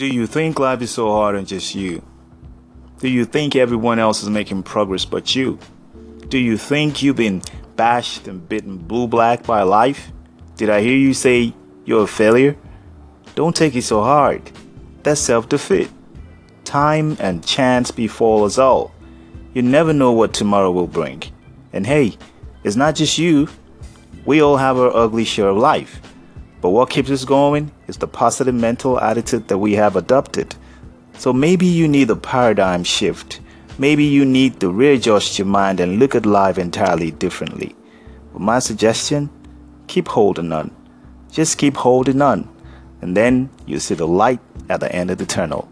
Do you think life is so hard on just you? Do you think everyone else is making progress but you? Do you think you've been bashed and bitten blue-black by life? Did I hear you say you're a failure? Don't take it so hard. That's self-defeat. Time and chance befall us all. You never know what tomorrow will bring. And hey, it's not just you. We all have our ugly share of life. But what keeps us going is the positive mental attitude that we have adopted. So maybe you need a paradigm shift. Maybe you need to readjust your mind and look at life entirely differently. But my suggestion, keep holding on. Just keep holding on. And then you see the light at the end of the tunnel.